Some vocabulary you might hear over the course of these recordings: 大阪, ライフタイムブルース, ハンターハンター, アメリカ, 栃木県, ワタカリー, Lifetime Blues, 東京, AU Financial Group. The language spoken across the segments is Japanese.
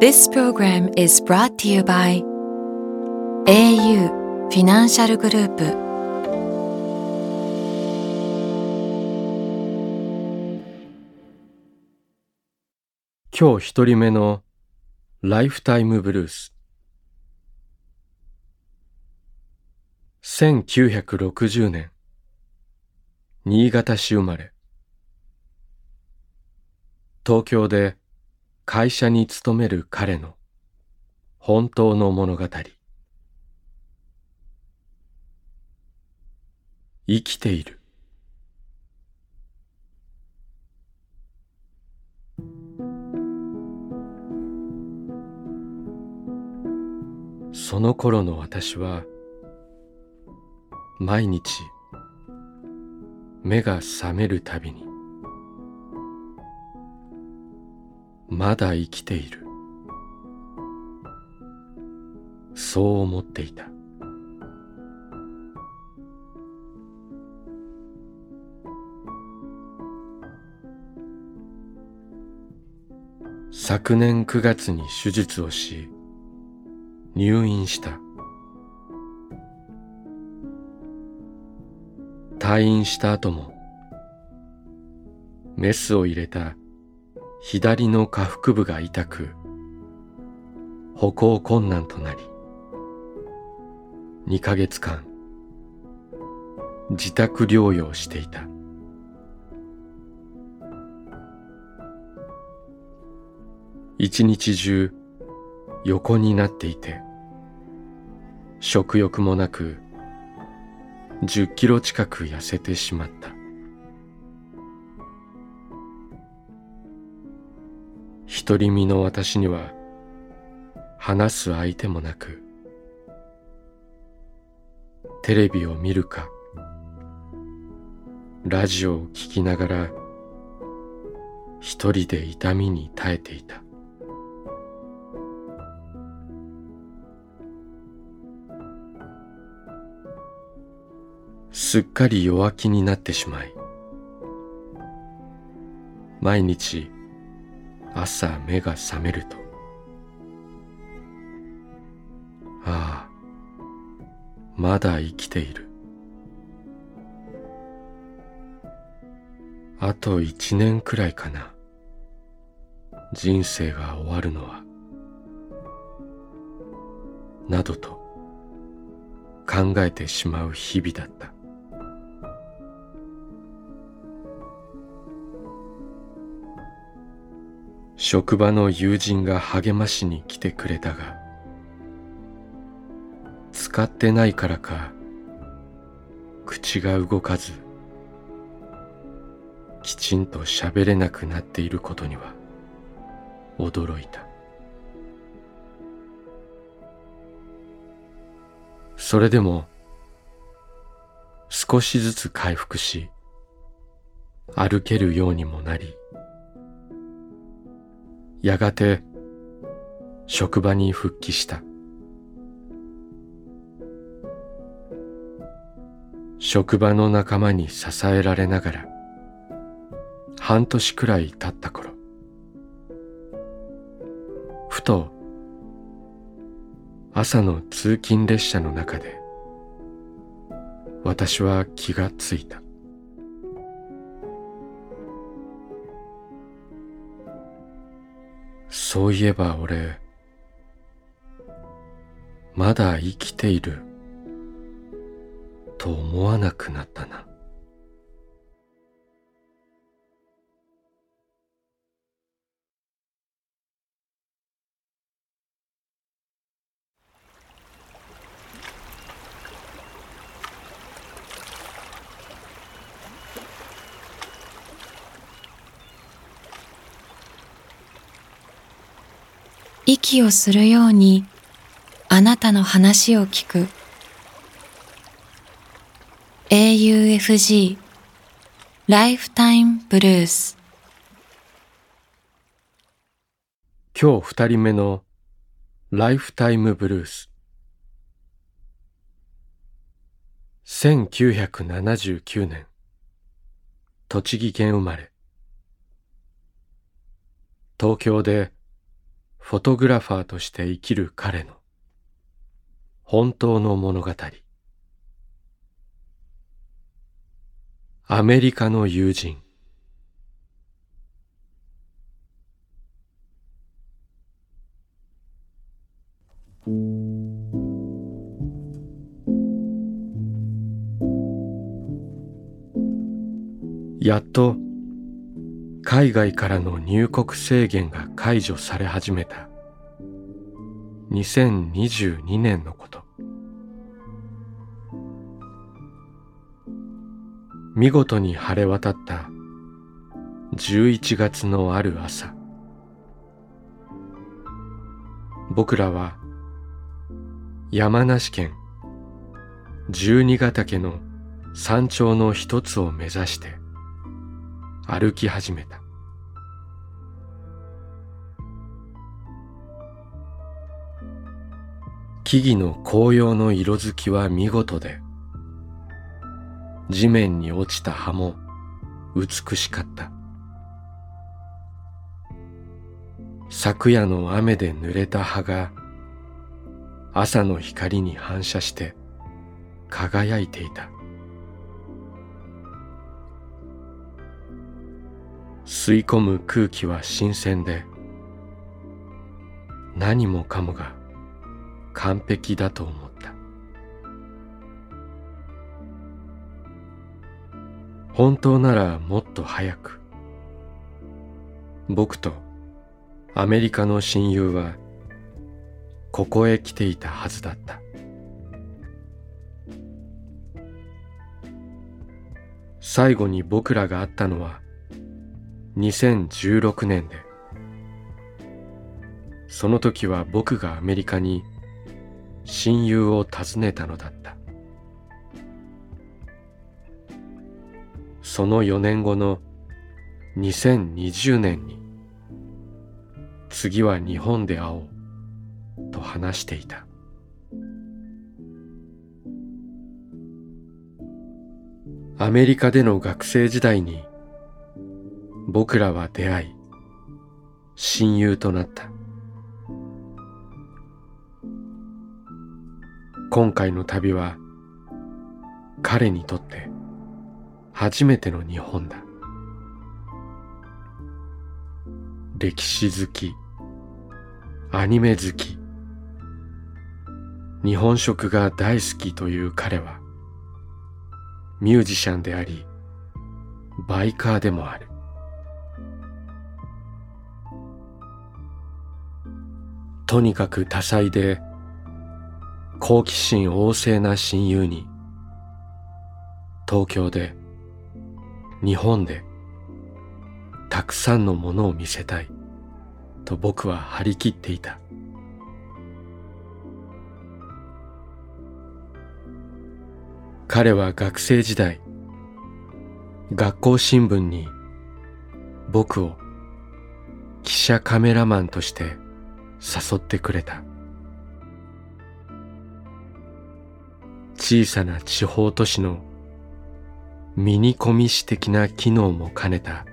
This program is brought to you by AU Financial Group.今日一人目のライフタイムブルース。1960年、新潟市生まれ。東京で会社に勤める彼の本当の物語。生きている。その頃の私は毎日目が覚めるたびにまだ生きている、そう思っていた。昨年9月に手術をし入院した。退院した後もメスを入れた左の下腹部が痛く歩行困難となり、2ヶ月間自宅療養していた。一日中横になっていて、食欲もなく10キロ近く痩せてしまった。独り身の私には話す相手もなく、テレビを見るかラジオを聞きながら一人で痛みに耐えていた。すっかり弱気になってしまい、毎日朝目が覚めると、ああ、まだ生きている。あと1年くらいかな、人生が終わるのは、などと考えてしまう日々だった。職場の友人が励ましに来てくれたが、使ってないからか口が動かず、きちんと喋れなくなっていることには驚いた。それでも少しずつ回復し、歩けるようにもなり、やがて職場に復帰した。職場の仲間に支えられながら半年くらい経った頃、ふと朝の通勤列車の中で私は気がついた。そういえば俺、まだ生きていると思わなくなったな。息をするようにあなたの話を聞く。 AUFG Lifetime Blues。 今日二人目のライフタイムブルース。1979年、栃木県生まれ。東京でフォトグラファーとして生きる彼の本当の物語。アメリカの友人。やっと海外からの入国制限が解除され始めた2022年のこと。見事に晴れ渡った11月のある朝、僕らは山梨県十二ヶ岳の山頂の一つを目指して歩き始めた。木々の紅葉の色づきは見事で、地面に落ちた葉も美しかった。昨夜の雨で濡れた葉が朝の光に反射して輝いていた。吸い込む空気は新鮮で、何もかもが完璧だと思った。本当ならもっと早く、僕とアメリカの親友はここへ来ていたはずだった。最後に僕らが会ったのは2016年で、その時は僕がアメリカに親友を訪ねたのだった。その4年後の2020年に次は日本で会おうと話していた。アメリカでの学生時代に僕らは出会い、親友となった。今回の旅は彼にとって初めての日本だ。歴史好き、アニメ好き、日本食が大好きという彼は、ミュージシャンであり、バイカーでもある。とにかく多彩で好奇心旺盛な親友に、東京で日本でたくさんのものを見せたいと僕は張り切っていた。彼は学生時代、学校新聞に僕を記者カメラマンとして誘ってくれた。小さな地方都市のミニコミ誌的な機能も兼ねた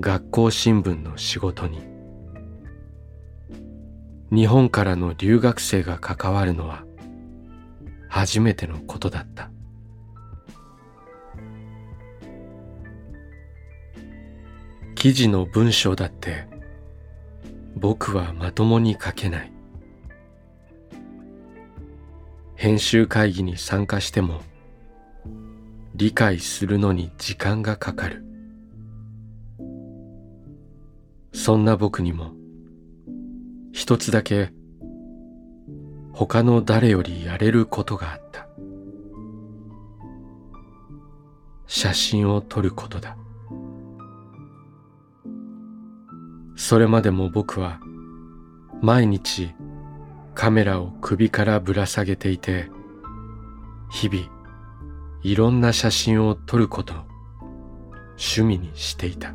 学校新聞の仕事に、日本からの留学生が関わるのは初めてのことだった。記事の文章だって僕はまともに書けない。編集会議に参加しても理解するのに時間がかかる。そんな僕にも一つだけ他の誰よりやれることがあった。写真を撮ることだ。それまでも僕は毎日カメラを首からぶら下げていて、日々いろんな写真を撮ることを趣味にしていた。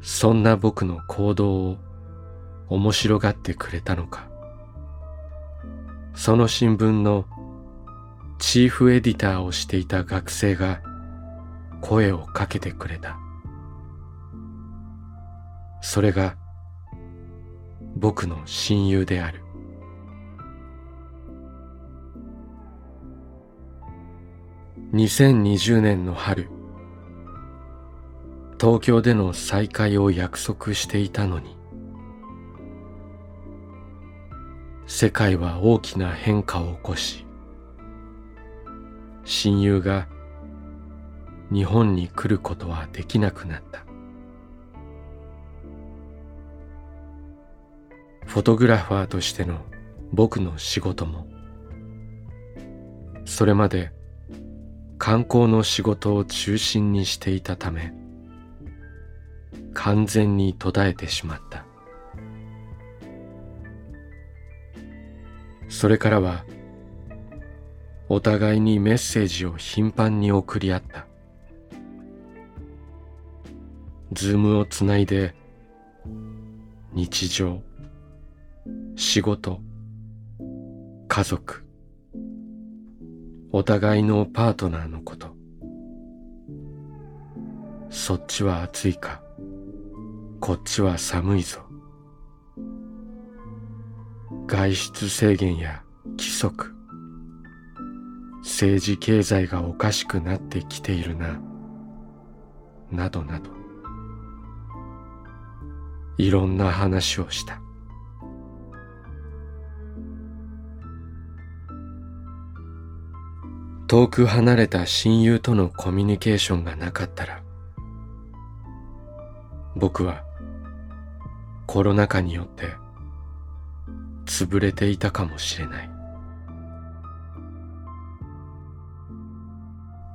そんな僕の行動を面白がってくれたのか、その新聞のチーフエディターをしていた学生が声をかけてくれた。それが僕の親友である。2020年の春、東京での再会を約束していたのに、世界は大きな変化を起こし、親友が日本に来ることはできなくなった。フォトグラファーとしての僕の仕事も、それまで観光の仕事を中心にしていたため、完全に途絶えてしまった。それからは、お互いにメッセージを頻繁に送り合った。ズームをつないで、日常、仕事、家族、お互いのパートナーのこと、そっちは暑いか、こっちは寒いぞ、外出制限や規則、政治経済がおかしくなってきているな、などなど、いろんな話をした。遠く離れた親友とのコミュニケーションがなかったら、僕はコロナ禍によって潰れていたかもしれない。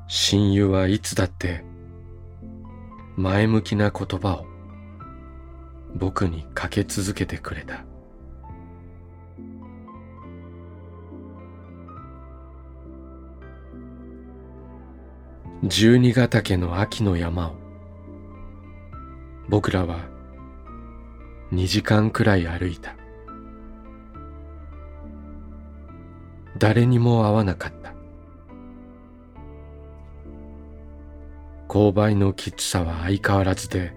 親友はいつだって前向きな言葉を僕にかけ続けてくれた。十二ヶ岳の秋の山を僕らは2時間くらい歩いた。誰にも会わなかった。勾配のきつさは相変わらずで、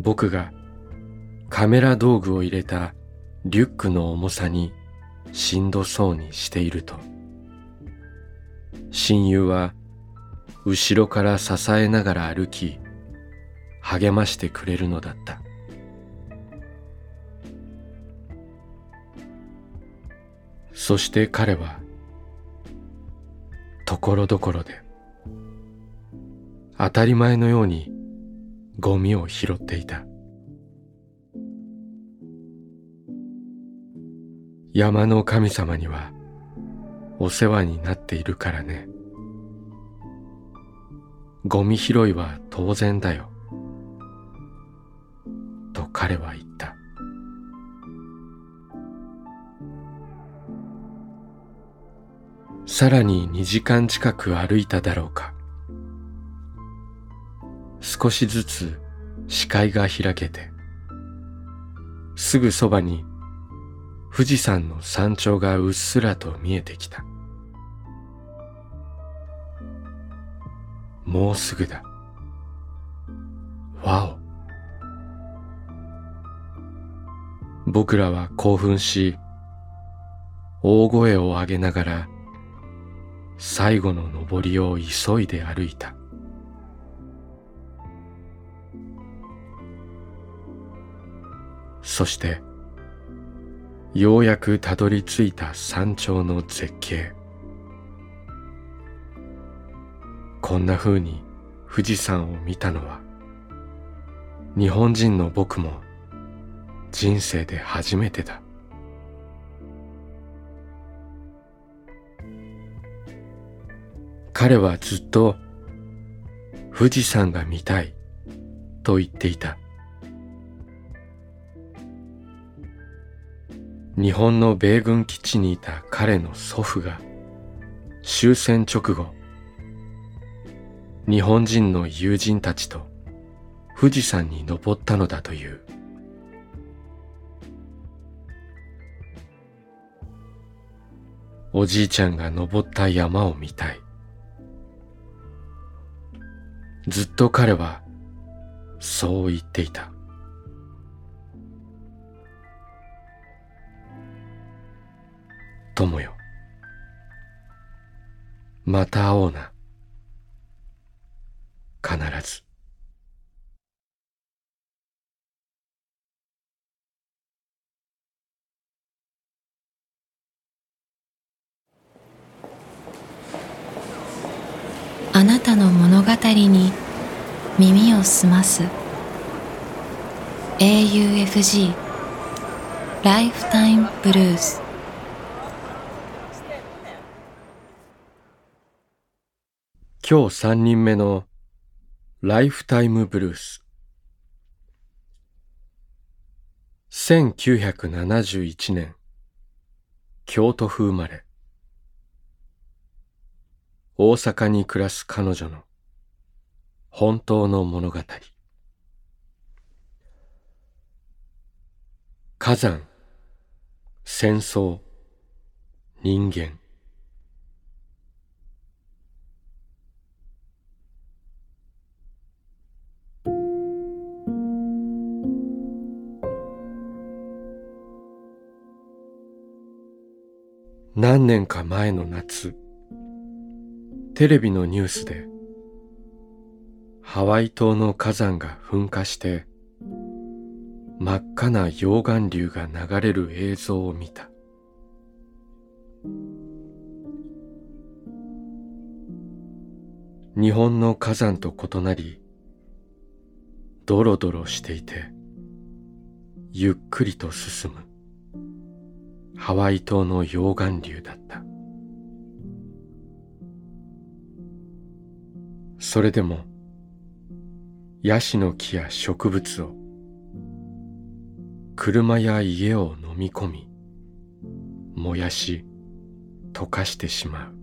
僕がカメラ道具を入れたリュックの重さにしんどそうにしていると、親友は後ろから支えながら歩き、励ましてくれるのだった。そして彼は、ところどころで、当たり前のようにゴミを拾っていた。山の神様には、お世話になっているからね。ゴミ拾いは当然だよ、と彼は言った。さらに2時間近く歩いただろうか。少しずつ視界が開けて、すぐそばに富士山の山頂がうっすらと見えてきた。もうすぐだ。わお。僕らは興奮し、大声を上げながら、最後の登りを急いで歩いた。そして、ようやくたどり着いた山頂の絶景。こんな風に富士山を見たのは、日本人の僕も人生で初めてだ。彼はずっと富士山が見たいと言っていた。日本の米軍基地にいた彼の祖父が終戦直後、日本人の友人たちと富士山に登ったのだという。おじいちゃんが登った山を見たい。ずっと彼はそう言っていた。友よ、また会おうな。必ず。あなたの物語に耳を澄ます。AUFG ライフタイムブルース。今日3人目のライフタイムブルース。1971年、京都府生まれ。大阪に暮らす彼女の本当の物語。火山、戦争、人間。何年か前の夏、テレビのニュースでハワイ島の火山が噴火して真っ赤な溶岩流が流れる映像を見た。日本の火山と異なりドロドロしていてゆっくりと進むハワイ島の溶岩流だった。それでもヤシの木や植物を車や家を飲み込み燃やし溶かしてしまう。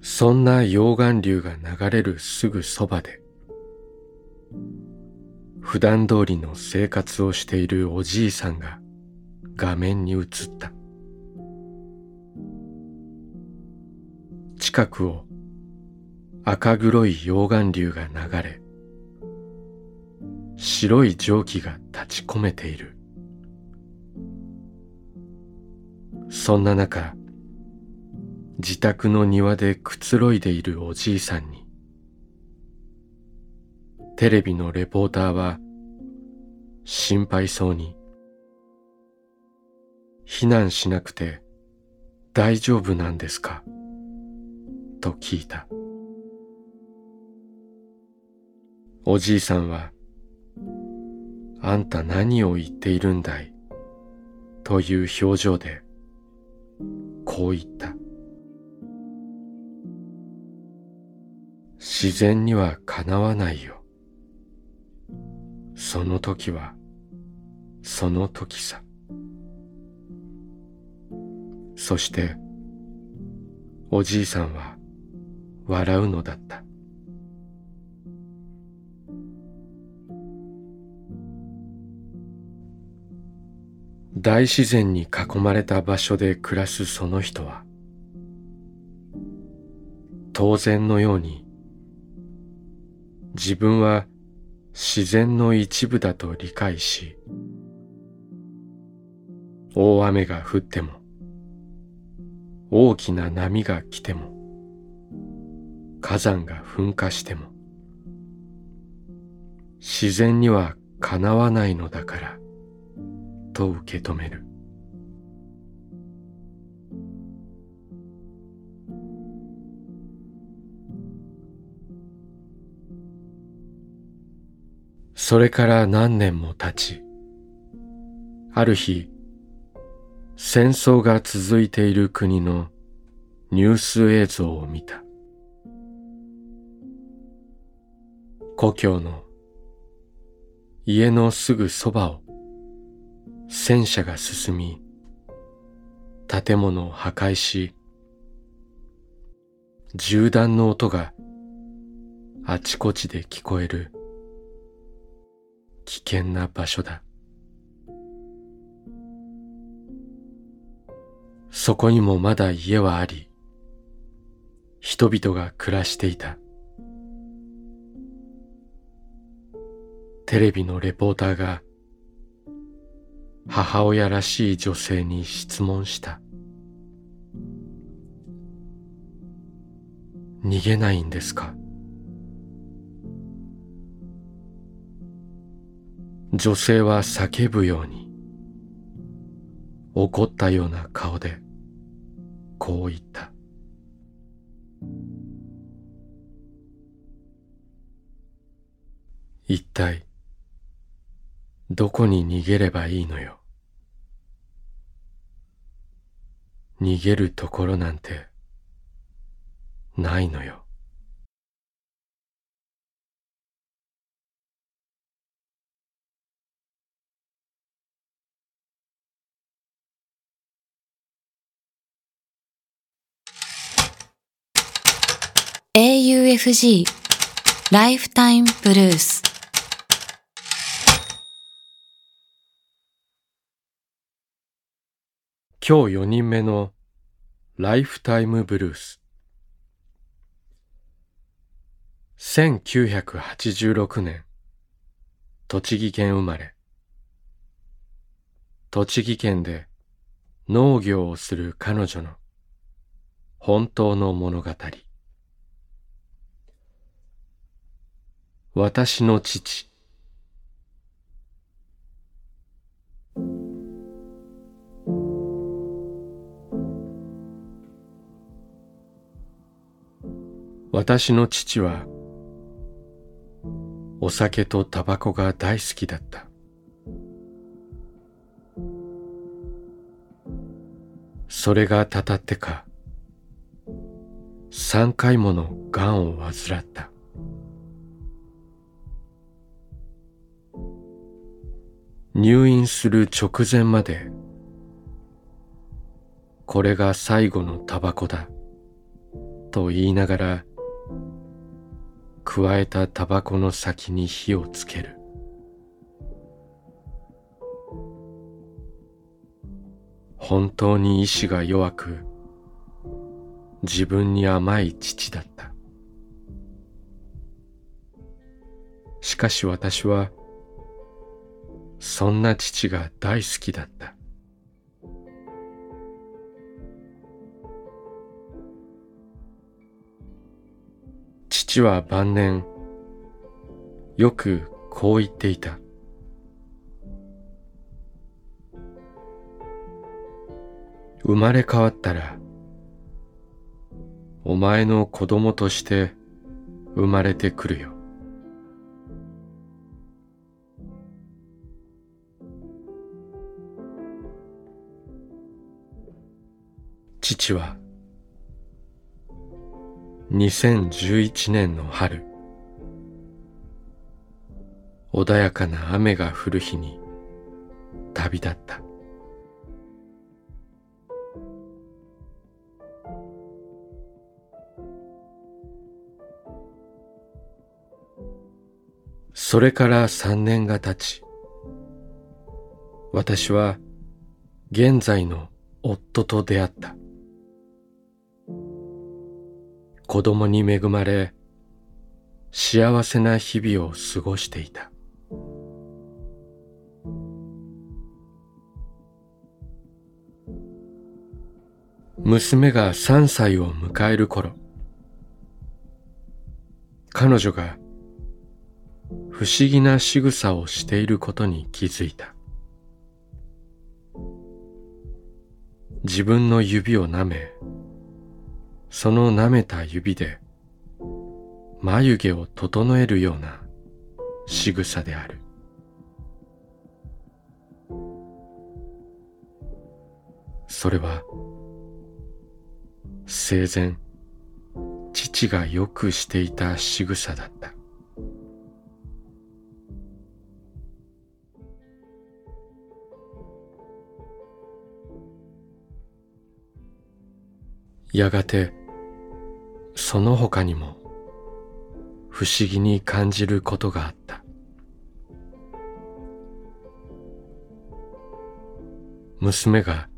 そんな溶岩流が流れるすぐそばで普段通りの生活をしているおじいさんが画面に映った。近くを赤黒い溶岩流が流れ、白い蒸気が立ち込めている。そんな中、自宅の庭でくつろいでいるおじいさんに、テレビのレポーターは心配そうに、避難しなくて大丈夫なんですかと聞いた。おじいさんは、あんた何を言っているんだいという表情でこう言った。自然にはかなわないよ。その時はその時さ。そしておじいさんは笑うのだった。大自然に囲まれた場所で暮らすその人は当然のように自分は自然の一部だと理解し、大雨が降っても大きな波が来ても火山が噴火しても自然にはかなわないのだからと受け止める。それから何年も経ち、ある日、戦争が続いている国のニュース映像を見た。故郷の家のすぐそばを戦車が進み、建物を破壊し、銃弾の音があちこちで聞こえる危険な場所だ。そこにもまだ家はあり、人々が暮らしていた。テレビのレポーターが母親らしい女性に質問した。逃げないんですか？女性は叫ぶように、怒ったような顔でこう言った。一体どこに逃げればいいのよ。逃げるところなんてないのよ。AUFG ライフタイムブルース。今日4人目のライフタイムブルース。1986年、栃木県生まれ。栃木県で農業をする彼女の本当の物語。私の父。私の父はお酒とタバコが大好きだった。それがたたってか、3回ものがんを患った。入院する直前まで、これが最後のタバコだと言いながら、加えたタバコの先に火をつける。本当に意志が弱く、自分に甘い父だった。しかし私は、そんな父が大好きだった。父は晩年、よくこう言っていた。生まれ変わったら、お前の子供として生まれてくるよ。父は2011年の春、穏やかな雨が降る日に旅立った。それから3年が経ち、私は現在の夫と出会った。子供に恵まれ、幸せな日々を過ごしていた。娘が3歳を迎える頃、彼女が不思議な仕草をしていることに気づいた。自分の指を舐め、その舐めた指で眉毛を整えるような仕草である。それは生前父がよくしていた仕草だった。やがてその他にも不思議に感じることがあった。娘が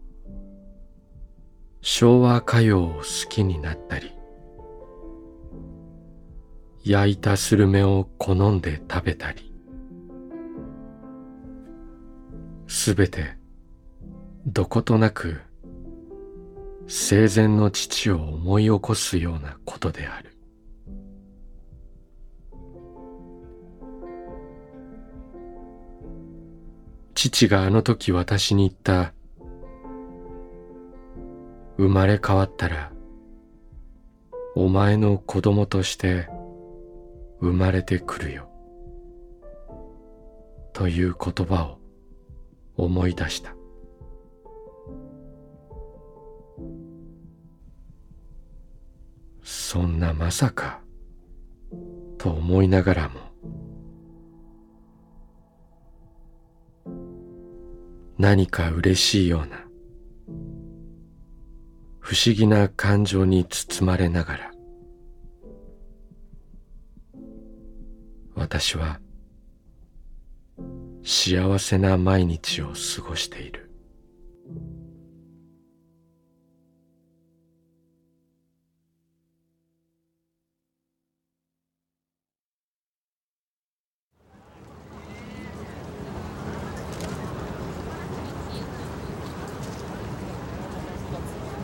昭和歌謡を好きになったり、焼いたスルメを好んで食べたり、すべてどことなく生前の父を思い起こすようなことである。父があの時私に言った、生まれ変わったらお前の子供として生まれてくるよという言葉を思い出した。そんなまさかと思いながらも、何か嬉しいような不思議な感情に包まれながら、私は幸せな毎日を過ごしている。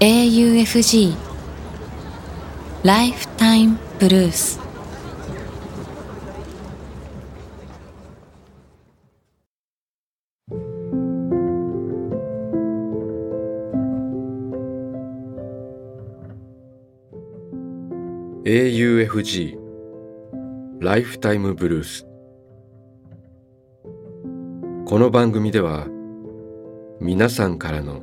AUFG ライフタイムブルース。AUFG ライフタイムブルース。この番組では皆さんからの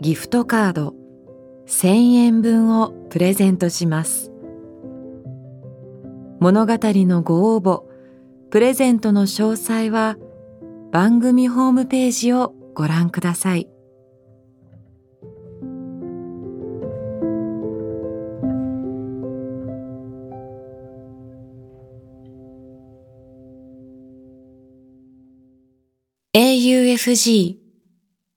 ギフトカード1000円分をプレゼントします。物語のご応募、プレゼントの詳細は番組ホームページをご覧ください。AUFG